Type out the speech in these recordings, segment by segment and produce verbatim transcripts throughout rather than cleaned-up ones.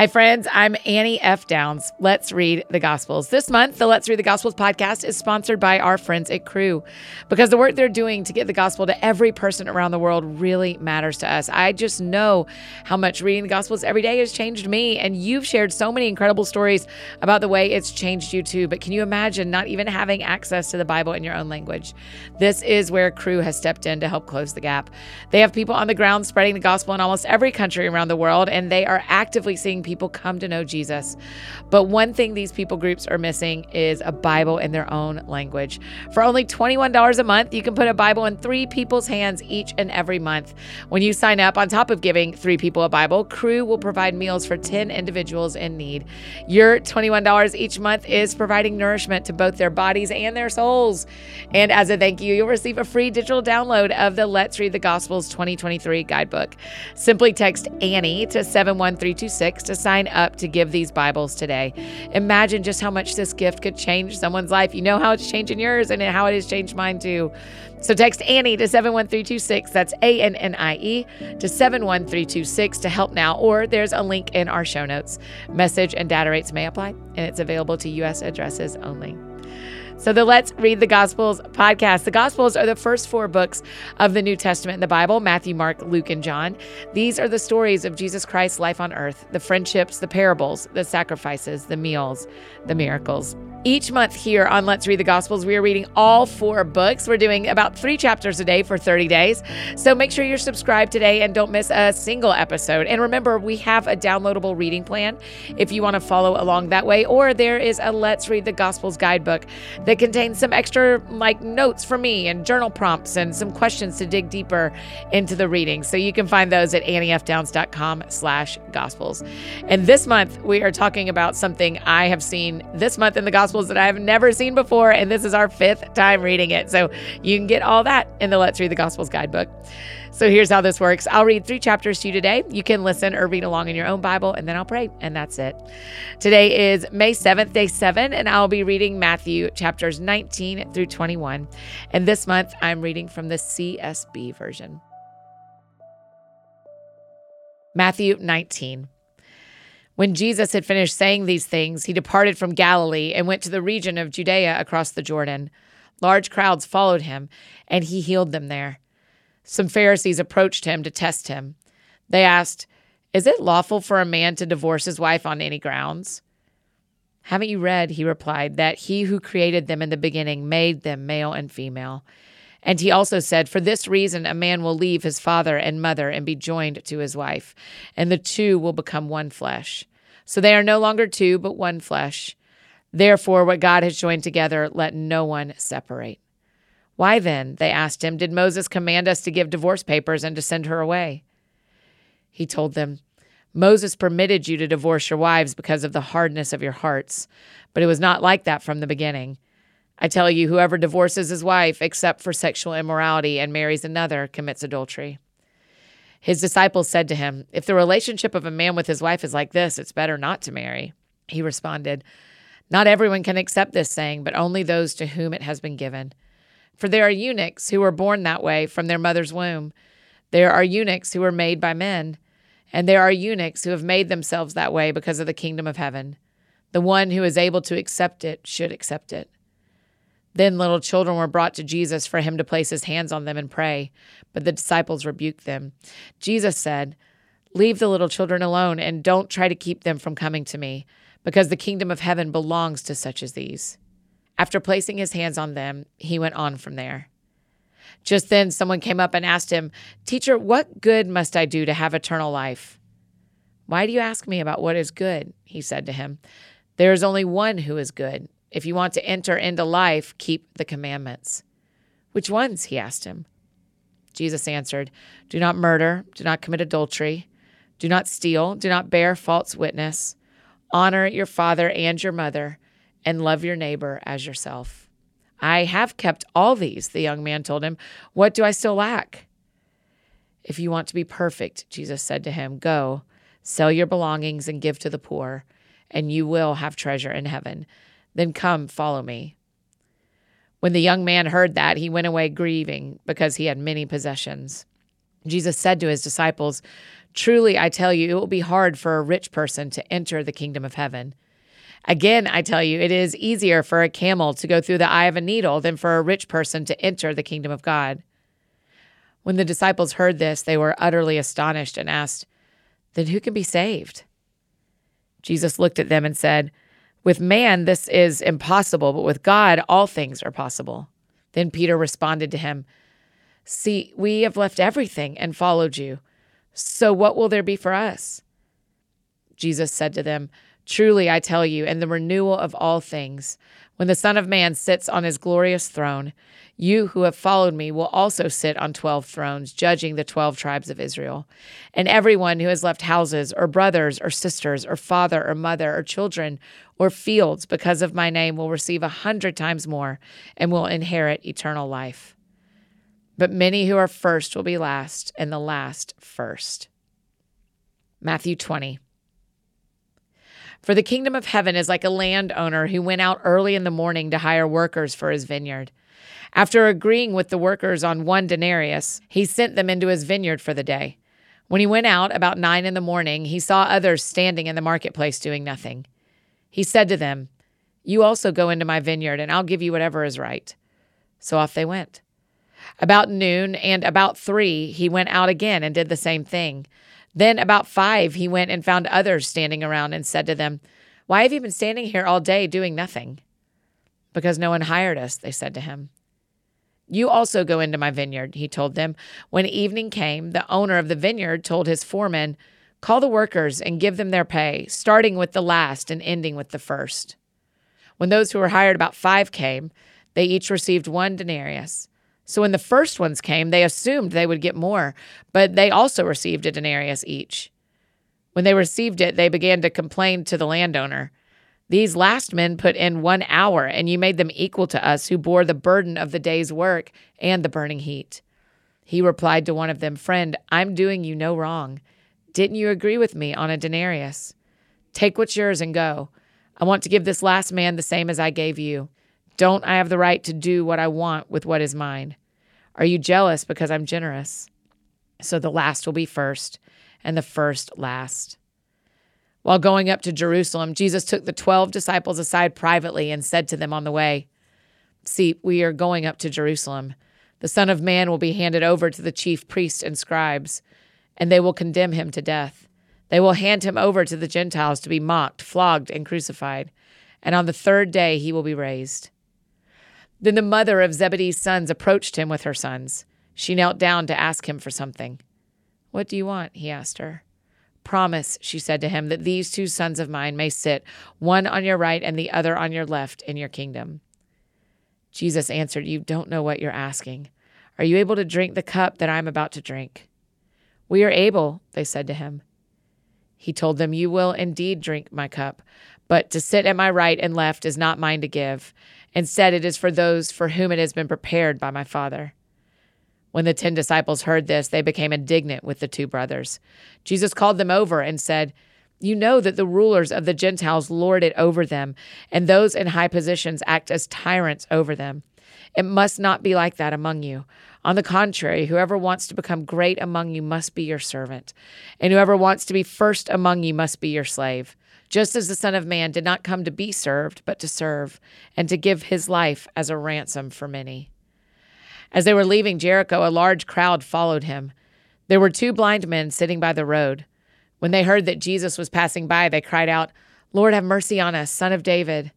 Hi, friends. I'm Annie F. Downs. Let's Read the Gospels. This month, the Let's Read the Gospels podcast is sponsored by our friends at Crew, because the work they're doing to get the gospel to every person around the world really matters to us. I just know how much reading the Gospels every day has changed me, and you've shared so many incredible stories about the way it's changed you too. But can you imagine not even having access to the Bible in your own language? This is where Crew has stepped in to help close the gap. They have people on the ground spreading the gospel in almost every country around the world, and they are actively seeing people People come to know Jesus. But one thing these people groups are missing is a Bible in their own language. For only twenty-one dollars a month, you can put a Bible in three people's hands each and every month. When you sign up, on top of giving three people a Bible, Crew will provide meals for ten individuals in need. Your twenty-one dollars each month is providing nourishment to both their bodies and their souls. And as a thank you, you'll receive a free digital download of the Let's Read the Gospels twenty twenty-three guidebook. Simply text Annie to seven one three two six to sign up to give these Bibles today. Imagine just how much this gift could change someone's life. You know how it's changing yours and how it has changed mine too. So text Annie to seven one three two six, that's A N N I E, to seven one three two six to help now, or there's a link in our show notes. Message and data rates may apply, and it's available to U S addresses only. So the Let's Read the Gospels podcast. The Gospels are the first four books of the New Testament in the Bible: Matthew, Mark, Luke, and John. These are the stories of Jesus Christ's life on earth, the friendships, the parables, the sacrifices, the meals, the miracles. Each month here on Let's Read the Gospels, we are reading all four books. We're doing about three chapters a day for thirty days. So make sure you're subscribed today and don't miss a single episode. And remember, we have a downloadable reading plan if you want to follow along that way, or there is a Let's Read the Gospels guidebook that contains some extra like notes for me and journal prompts and some questions to dig deeper into the reading. So you can find those at anniefdowns dot com slash gospels. And this month we are talking about something I have seen this month in the Gospels that I have never seen before. And this is our fifth time reading it. So you can get all that in the Let's Read the Gospels guidebook. So here's how this works. I'll read three chapters to you today. You can listen or read along in your own Bible, and then I'll pray, and that's it. Today is May seventh, day seven, and I'll be reading Matthew chapters nineteen through twenty-one. And this month, I'm reading from the C S B version. Matthew nineteen. When Jesus had finished saying these things, he departed from Galilee and went to the region of Judea across the Jordan. Large crowds followed him, and he healed them there. Some Pharisees approached him to test him. They asked, "Is it lawful for a man to divorce his wife on any grounds?" "Haven't you read," he replied, "that he who created them in the beginning made them male and female?" And he also said, "For this reason a man will leave his father and mother and be joined to his wife, and the two will become one flesh. So they are no longer two, but one flesh. Therefore, what God has joined together, let no one separate." "Why then," they asked him, "did Moses command us to give divorce papers and to send her away?" He told them, "Moses permitted you to divorce your wives because of the hardness of your hearts, but it was not like that from the beginning. I tell you, whoever divorces his wife except for sexual immorality and marries another commits adultery." His disciples said to him, "If the relationship of a man with his wife is like this, it's better not to marry." He responded, "Not everyone can accept this saying, but only those to whom it has been given. For there are eunuchs who were born that way from their mother's womb. There are eunuchs who were made by men. And there are eunuchs who have made themselves that way because of the kingdom of heaven. The one who is able to accept it should accept it." Then little children were brought to Jesus for him to place his hands on them and pray. But the disciples rebuked them. Jesus said, "Leave the little children alone and don't try to keep them from coming to me, because the kingdom of heaven belongs to such as these." After placing his hands on them, he went on from there. Just then someone came up and asked him, "Teacher, what good must I do to have eternal life?" "Why do you ask me about what is good?" he said to him. "There is only one who is good. If you want to enter into life, keep the commandments." "Which ones?" he asked him. Jesus answered, "Do not murder, do not commit adultery, do not steal, do not bear false witness, honor your father and your mother, and love your neighbor as yourself." "I have kept all these," the young man told him. "What do I still lack?" "If you want to be perfect," Jesus said to him, "go, sell your belongings and give to the poor, and you will have treasure in heaven. Then come, follow me." When the young man heard that, he went away grieving, because he had many possessions. Jesus said to his disciples, Truly, I tell you, it will be hard for a rich person to enter the kingdom of heaven. Again, I tell you, it is easier for a camel to go through the eye of a needle than for a rich person to enter the kingdom of God." When the disciples heard this, they were utterly astonished and asked, "Then who can be saved?" Jesus looked at them and said, "With man this is impossible, but with God all things are possible." Then Peter responded to him, "See, we have left everything and followed you. So what will there be for us?" Jesus said to them, "Truly, I tell you, in the renewal of all things, when the Son of Man sits on his glorious throne, you who have followed me will also sit on twelve thrones, judging the twelve tribes of Israel. And everyone who has left houses or brothers or sisters or father or mother or children or fields because of my name will receive a hundred times more and will inherit eternal life. But many who are first will be last, and the last first." Matthew twenty. For the kingdom of heaven is like a landowner who went out early in the morning to hire workers for his vineyard. After agreeing with the workers on one denarius, he sent them into his vineyard for the day. When he went out about nine in the morning, he saw others standing in the marketplace doing nothing. He said to them, "You also go into my vineyard, and I'll give you whatever is right." So off they went. About noon and about three, he went out again and did the same thing. Then about five, he went and found others standing around and said to them, "Why have you been standing here all day doing nothing?" "Because no one hired us," they said to him. "You also go into my vineyard," he told them. When evening came, the owner of the vineyard told his foreman, "Call the workers and give them their pay, starting with the last and ending with the first." When those who were hired about five came, they each received one denarius. So when the first ones came, they assumed they would get more, but they also received a denarius each. When they received it, they began to complain to the landowner. "These last men put in one hour, and you made them equal to us who bore the burden of the day's work and the burning heat." He replied to one of them, "Friend, I'm doing you no wrong. Didn't you agree with me on a denarius? Take what's yours and go. I want to give this last man the same as I gave you. Don't I have the right to do what I want with what is mine? Are you jealous because I'm generous? So the last will be first, and the first last." While going up to Jerusalem, Jesus took the twelve disciples aside privately and said to them on the way, "See, we are going up to Jerusalem. The Son of Man will be handed over to the chief priests and scribes, and they will condemn him to death. They will hand him over to the Gentiles to be mocked, flogged, and crucified. And on the third day he will be raised." Then the mother of Zebedee's sons approached him with her sons. She knelt down to ask him for something. "What do you want?" he asked her. "Promise," she said to him, "that these two sons of mine may sit, one on your right and the other on your left, in your kingdom." Jesus answered, "You don't know what you're asking. Are you able to drink the cup that I'm about to drink?" "We are able," they said to him. He told them, "You will indeed drink my cup, but to sit at my right and left is not mine to give. Instead, it is for those for whom it has been prepared by my Father." When the ten disciples heard this, they became indignant with the two brothers. Jesus called them over and said, "You know that the rulers of the Gentiles lord it over them, and those in high positions act as tyrants over them. It must not be like that among you. On the contrary, whoever wants to become great among you must be your servant, and whoever wants to be first among you must be your slave, just as the Son of Man did not come to be served, but to serve, and to give his life as a ransom for many." As they were leaving Jericho, a large crowd followed him. There were two blind men sitting by the road. When they heard that Jesus was passing by, they cried out, "Lord, have mercy on us, Son of David."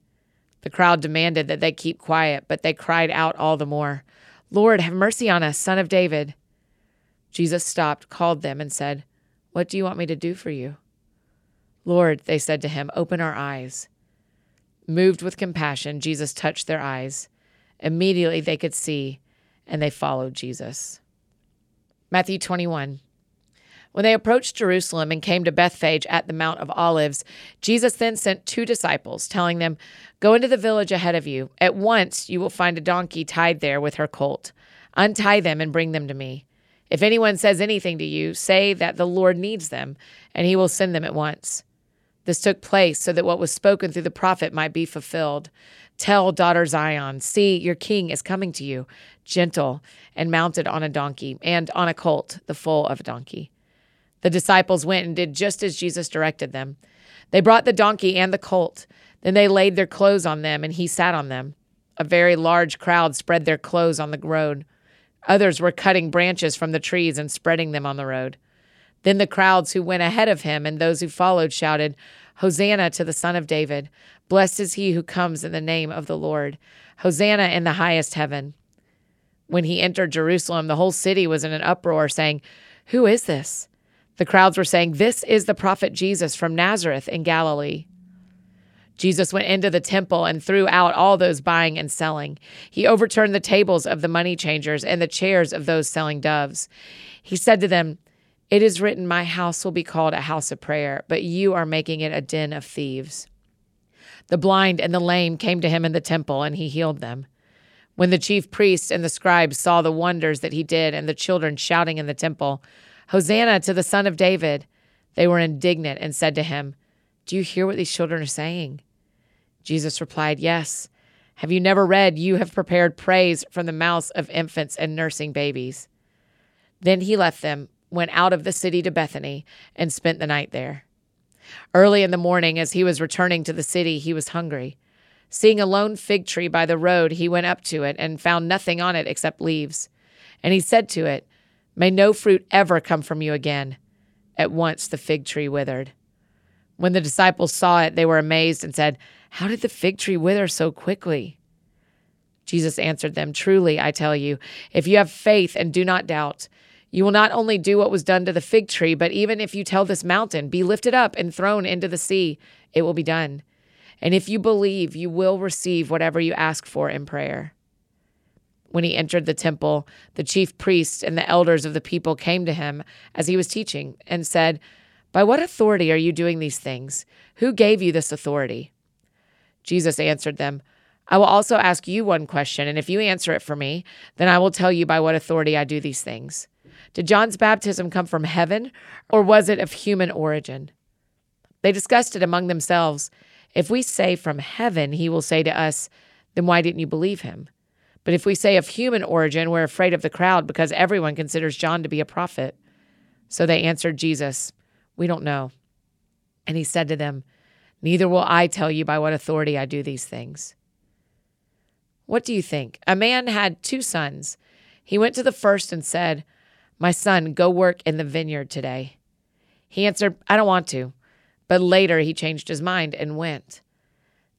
The crowd demanded that they keep quiet, but they cried out all the more, "Lord, have mercy on us, Son of David." Jesus stopped, called them, and said, "What do you want me to do for you?" "Lord," they said to him, "open our eyes." Moved with compassion, Jesus touched their eyes. Immediately they could see, and they followed Jesus. Matthew twenty-one. When they approached Jerusalem and came to Bethphage at the Mount of Olives, Jesus then sent two disciples, telling them, "Go into the village ahead of you. At once you will find a donkey tied there with her colt. Untie them and bring them to me. If anyone says anything to you, say that the Lord needs them, and he will send them at once." This took place so that what was spoken through the prophet might be fulfilled. "Tell daughter Zion, see, your king is coming to you, gentle and mounted on a donkey, and on a colt, the foal of a donkey." The disciples went and did just as Jesus directed them. They brought the donkey and the colt. Then they laid their clothes on them, and he sat on them. A very large crowd spread their clothes on the road. Others were cutting branches from the trees and spreading them on the road. Then the crowds who went ahead of him and those who followed shouted, "Hosanna to the Son of David. Blessed is he who comes in the name of the Lord. Hosanna in the highest heaven." When he entered Jerusalem, the whole city was in an uproar, saying, "Who is this?" The crowds were saying, "This is the prophet Jesus from Nazareth in Galilee." Jesus went into the temple and threw out all those buying and selling. He overturned the tables of the money changers and the chairs of those selling doves. He said to them, "It is written, my house will be called a house of prayer, but you are making it a den of thieves." The blind and the lame came to him in the temple, and he healed them. When the chief priests and the scribes saw the wonders that he did and the children shouting in the temple, "Hosanna to the Son of David," they were indignant and said to him, "Do you hear what these children are saying?" Jesus replied, "Yes. Have you never read, you have prepared praise from the mouths of infants and nursing babies?" Then he left them, went out of the city to Bethany, and spent the night there. Early in the morning, as he was returning to the city, he was hungry. Seeing a lone fig tree by the road, he went up to it and found nothing on it except leaves. And he said to it, "May no fruit ever come from you again." At once the fig tree withered. When the disciples saw it, they were amazed and said, "How did the fig tree wither so quickly?" Jesus answered them, "Truly, I tell you, if you have faith and do not doubt, you will not only do what was done to the fig tree, but even if you tell this mountain, 'Be lifted up and thrown into the sea,' it will be done. And if you believe, you will receive whatever you ask for in prayer." When he entered the temple, the chief priests and the elders of the people came to him as he was teaching and said, "By what authority are you doing these things? Who gave you this authority?" Jesus answered them, "I will also ask you one question, and if you answer it for me, then I will tell you by what authority I do these things. Did John's baptism come from heaven, or was it of human origin?" They discussed it among themselves. "If we say from heaven, he will say to us, 'Then why didn't you believe him?' But if we say of human origin, we're afraid of the crowd, because everyone considers John to be a prophet." So they answered Jesus, "We don't know." And he said to them, "Neither will I tell you by what authority I do these things. What do you think? A man had two sons. He went to the first and said, 'My son, go work in the vineyard today.' He answered, 'I don't want to.' But later he changed his mind and went.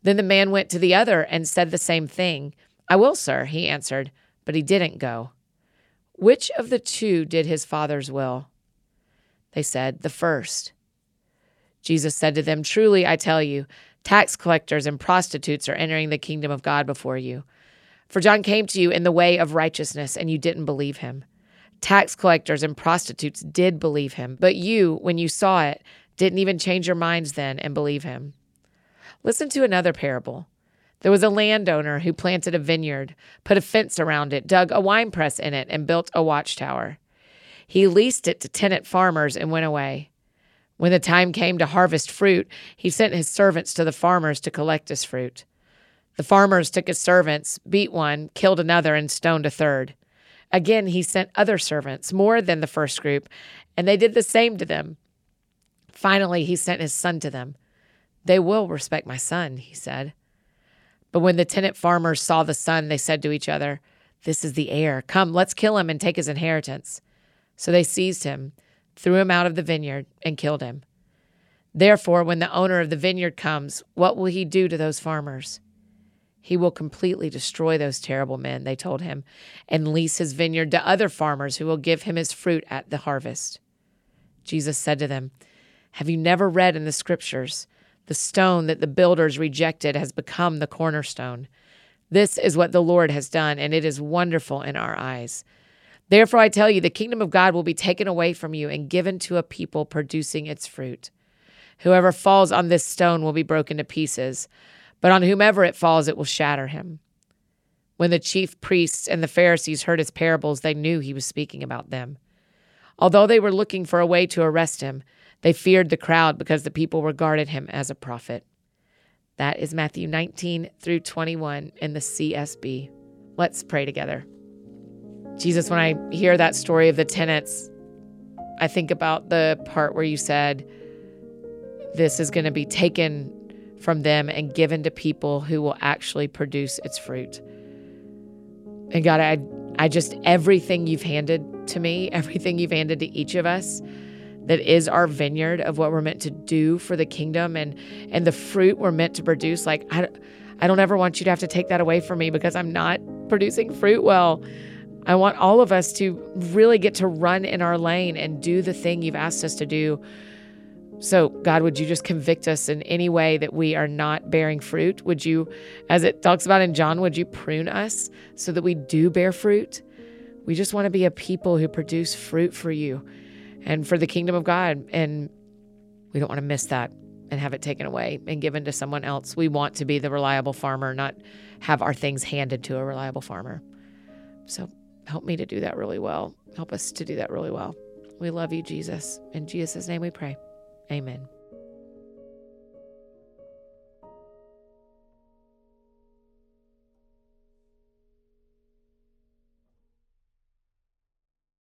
Then the man went to the other and said the same thing. 'I will, sir,' he answered, but he didn't go. Which of the two did his father's will?" They said, "The first." Jesus said to them, "Truly, I tell you, tax collectors and prostitutes are entering the kingdom of God before you. For John came to you in the way of righteousness, and you didn't believe him. Tax collectors and prostitutes did believe him, but you, when you saw it, didn't even change your minds then and believe him. Listen to another parable. There was a landowner who planted a vineyard, put a fence around it, dug a winepress in it, and built a watchtower. He leased it to tenant farmers and went away. When the time came to harvest fruit, he sent his servants to the farmers to collect his fruit. The farmers took his servants, beat one, killed another, and stoned a third. Again, he sent other servants, more than the first group, and they did the same to them. Finally, he sent his son to them. 'They will respect my son,' he said. But when the tenant farmers saw the son, they said to each other, 'This is the heir. Come, let's kill him and take his inheritance.' So they seized him, threw him out of the vineyard, and killed him. Therefore, when the owner of the vineyard comes, what will he do to those farmers?" "He will completely destroy those terrible men," they told him, "and lease his vineyard to other farmers who will give him his fruit at the harvest." Jesus said to them, "Have you never read in the scriptures, 'The stone that the builders rejected has become the cornerstone. This is what the Lord has done, and it is wonderful in our eyes.' Therefore, I tell you, the kingdom of God will be taken away from you and given to a people producing its fruit. Whoever falls on this stone will be broken to pieces, but on whomever it falls, it will shatter him." When the chief priests and the Pharisees heard his parables, they knew he was speaking about them. Although they were looking for a way to arrest him, they feared the crowd because the people regarded him as a prophet. That is Matthew nineteen through twenty-one in the C S B. Let's pray together. Jesus, when I hear that story of the tenants I think about the part where you said, this is going to be taken from them and given to people who will actually produce its fruit. And God, I, I just, everything you've handed to me, everything you've handed to each of us, that is our vineyard of what we're meant to do for the kingdom and, and the fruit we're meant to produce. Like, I, I don't ever want you to have to take that away from me because I'm not producing fruit well. I want all of us to really get to run in our lane and do the thing you've asked us to do. So, God, would you just convict us in any way that we are not bearing fruit? Would you, as it talks about in John, would you prune us so that we do bear fruit? We just want to be a people who produce fruit for you and for the kingdom of God. And we don't want to miss that and have it taken away and given to someone else. We want to be the reliable farmer, not have our things handed to a reliable farmer. So help me to do that really well. Help us to do that really well. We love you, Jesus. In Jesus' name we pray. Amen.